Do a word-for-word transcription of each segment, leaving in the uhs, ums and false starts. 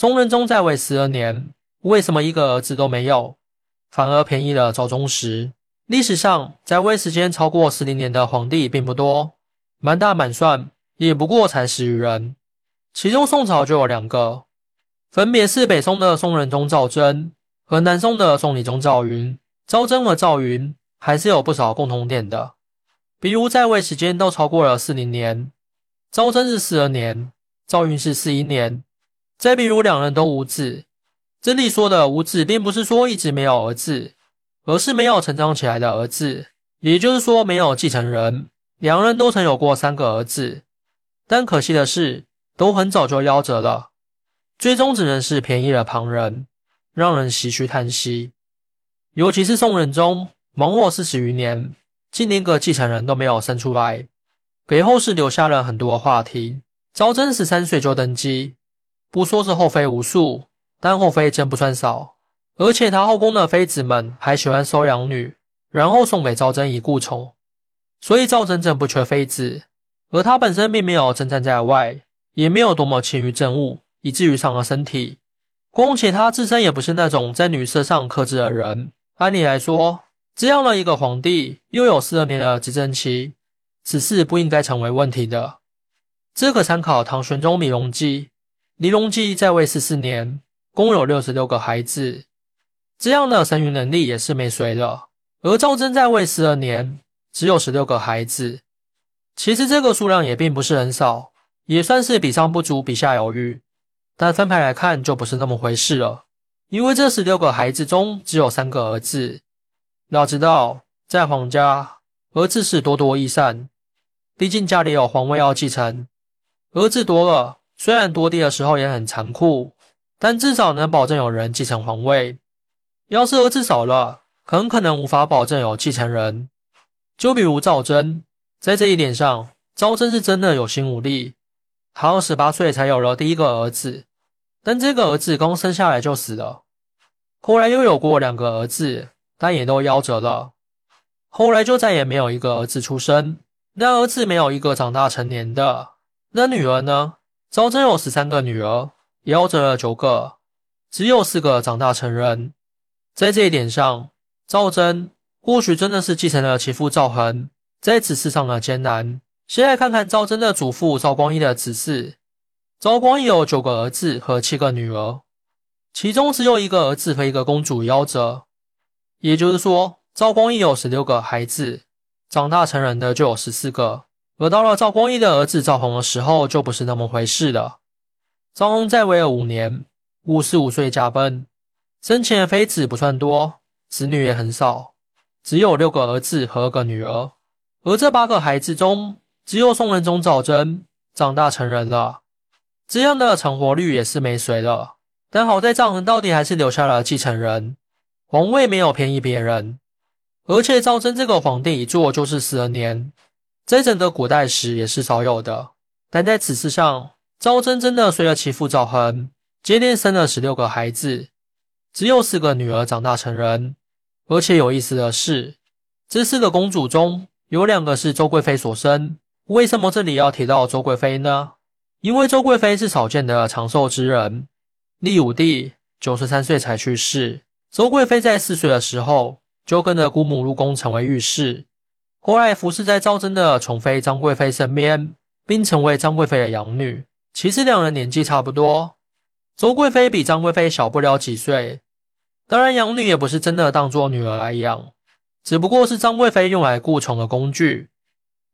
宗仁宗在位十二年，为什么一个儿子都没有，反而便宜了赵忠实？历史上在位时间超过十零年的皇帝并不多，满打满算也不过才十余人，其中宋朝就有两个，分别是北宋的宋仁宗赵祯和南宋的宋理宗赵云。赵祯和赵云还是有不少共同点的，比如在位时间都超过了四十年，赵祯是四十二年，赵云是四十一年。再比如两人都无子，这里说的无子并不是说一直没有儿子，而是没有成长起来的儿子，也就是说没有继承人。两人都曾有过三个儿子，但可惜的是都很早就夭折了，最终只能是便宜了旁人，让人唏嘘叹息。尤其是宋仁宗忙活四十余年，竟连个继承人都没有生出来，给后世留下了很多话题。赵祯十三岁就登基，不说是后妃无数，但后妃真不算少，而且他后宫的妃子们还喜欢收养女，然后送给赵祯以顾宠，所以赵祯真不缺妃子，而他本身并没有征战在外，也没有多么勤于政务，以至于伤了身体。况且他自身也不是那种在女色上克制的人，按理来说这样的一个皇帝又有四十二年的执政期，此事不应该成为问题的。这可参考唐玄宗李隆基，李隆基在位十四年，共有六十六个孩子，这样的生育能力也是没谁了。而赵祯在位十二年，只有十六个孩子，其实这个数量也并不是很少，也算是比上不足比下有余，但分派来看就不是那么回事了，因为这十六个孩子中只有三个儿子。要知道在皇家，儿子是多多益善，毕竟家里有皇位要继承，儿子多了虽然夺嫡的时候也很残酷，但至少能保证有人继承皇位。要是儿子少了，很可能无法保证有继承人，就比如赵祯。在这一点上，赵祯是真的有心无力，他二十八岁才有了第一个儿子，但这个儿子刚生下来就死了。后来又有过两个儿子，但也都夭折了，后来就再也没有一个儿子出生。那儿子没有一个长大成年的，那女儿呢？赵祯有十三个女儿，夭折了九个，只有四个长大成人。在这一点上，赵祯或许真的是继承了其父赵恒在此事上的艰难。先来看看赵祯的祖父赵光义的子嗣。赵光义有九个儿子和七个女儿，其中只有一个儿子和一个公主夭折，也就是说赵光义有十六个孩子，长大成人的就有十四个。而到了赵光义的儿子赵弘的时候就不是那么回事了。赵弘在位了五年，五十五岁驾崩，生前的妃子不算多，子女也很少，只有六个儿子和二个女儿。而这八个孩子中，只有宋仁宗赵祯长大成人了，这样的成活率也是没谁了。但好在赵恒到底还是留下了继承人，皇位没有便宜别人。而且赵祯这个皇帝一坐就是十二年，在整个古代史也是少有的。但在此事上，赵祯真的随了其父赵恒接连生了十六个孩子，只有四个女儿长大成人。而且有意思的是，这四个公主中有两个是周贵妃所生。为什么这里要提到周贵妃呢？因为周贵妃是少见的长寿之人，历武帝九十三岁才去世，周贵妃在四岁的时候就跟着姑母入宫成为御史，后来服侍在赵祯的宠妃张贵妃身边，并成为张贵妃的养女。其实两人年纪差不多，周贵妃比张贵妃小不了几岁，当然养女也不是真的当作女儿来养，只不过是张贵妃用来顾宠的工具，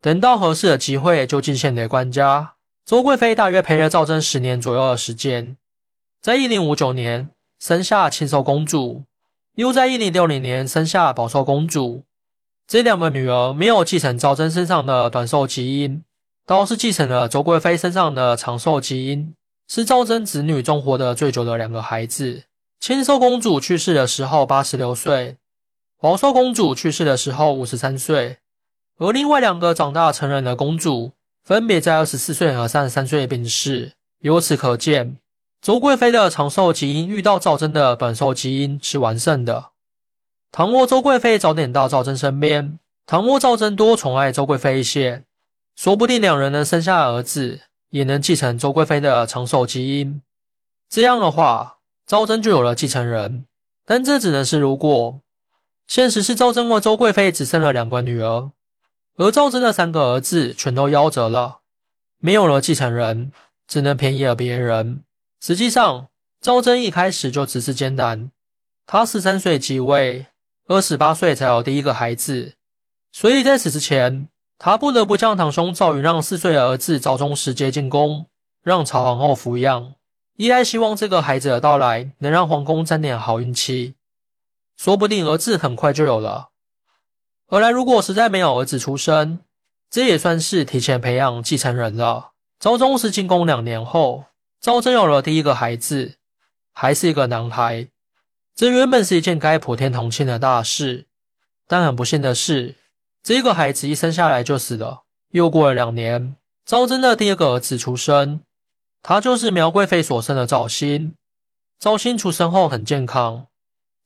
等到合适的机会就进献给官家。周贵妃大约陪了赵祯十年左右的时间，在一零五九年生下庆寿公主，又在一零六零年生下保寿公主。这两个女儿没有继承赵祯身上的短寿基因，倒是继承了周贵妃身上的长寿基因，是赵祯子女中活得最久的两个孩子。庆寿公主去世的时候八十六岁，保寿公主去世的时候五十三岁，而另外两个长大成人的公主分别在二十四岁和三十三岁病逝。由此可见，周贵妃的长寿基因遇到赵祯的短寿基因是完胜的。倘若周贵妃早点到赵祯身边，倘若赵祯多宠爱周贵妃一些，说不定两人能生下儿子，也能继承周贵妃的长寿基因。这样的话，昭贞就有了继承人，但这只能是如果。现实是昭贞和周贵妃只生了两个女儿，而昭贞的三个儿子全都夭折了，没有了继承人，只能便宜了别人。实际上，昭贞一开始就只是艰难，她十三岁即位，而十八岁才有第一个孩子，所以在此之前，她不得不将堂兄赵云让四岁的儿子赵忠实接进宫，让曹皇后抚养，一来希望这个孩子的到来能让皇宫沾点好运气，说不定儿子很快就有了；二来如果实在没有儿子出生，这也算是提前培养继承人了。昭忠实进宫两年后，昭贞有了第一个孩子，还是一个男孩。这原本是一件该普天同庆的大事，但很不幸的是，这个孩子一生下来就死了。又过了两年，昭贞的第二个儿子出生，他就是苗贵妃所生的昭兴。昭兴出生后很健康，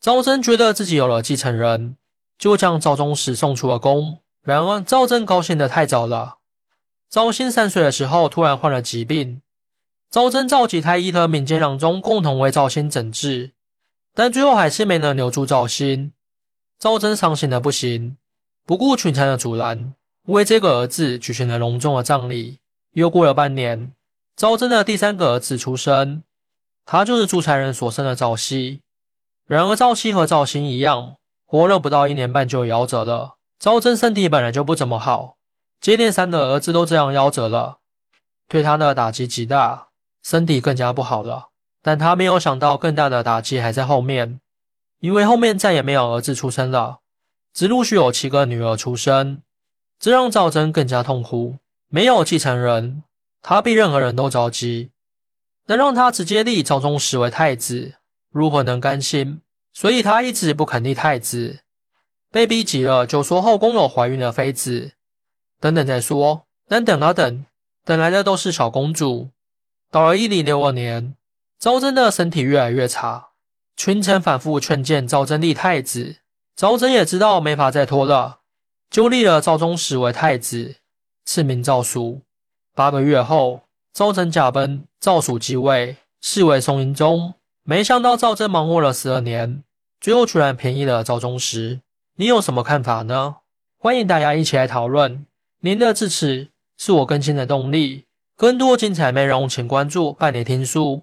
昭贞觉得自己有了继承人，就将昭忠实送出了宫。然而昭贞高兴得太早了，昭兴三岁的时候突然患了疾病，昭贞召集太医和民间郎中共同为昭兴诊治，但最后还是没能留住赵兴。赵真伤心的不行，不顾群臣的阻拦，为这个儿子举行了隆重的葬礼。又过了半年，赵真的第三个儿子出生，他就是朱才人所生的赵熙。然而赵熙和赵兴一样，活了不到一年半就夭折了。赵真身体本来就不怎么好，接连三个儿子都这样夭折了，对他的打击极大，身体更加不好了。但他没有想到更大的打击还在后面，因为后面再也没有儿子出生了，只陆续有七个女儿出生，这让赵贞更加痛苦。没有继承人，他比任何人都着急，能让他直接立赵忠实为太子，如何能甘心？所以他一直不肯立太子，被逼急了就说后宫有怀孕的妃子，等等再说。但等啊等，等来的都是小公主。到了一零六二年，昭贞的身体越来越差，群臣反复劝谏昭贞立太子，昭贞也知道没法再拖了，就立了赵忠实为太子，赐名赵曙。八个月后，昭贞驾崩，赵曙继位，是为宋英宗。没想到赵贞忙活了十二年，最后居然便宜了赵忠实。你有什么看法呢？欢迎大家一起来讨论，您的支持是我更新的动力。更多精彩内容请关注伴你听书。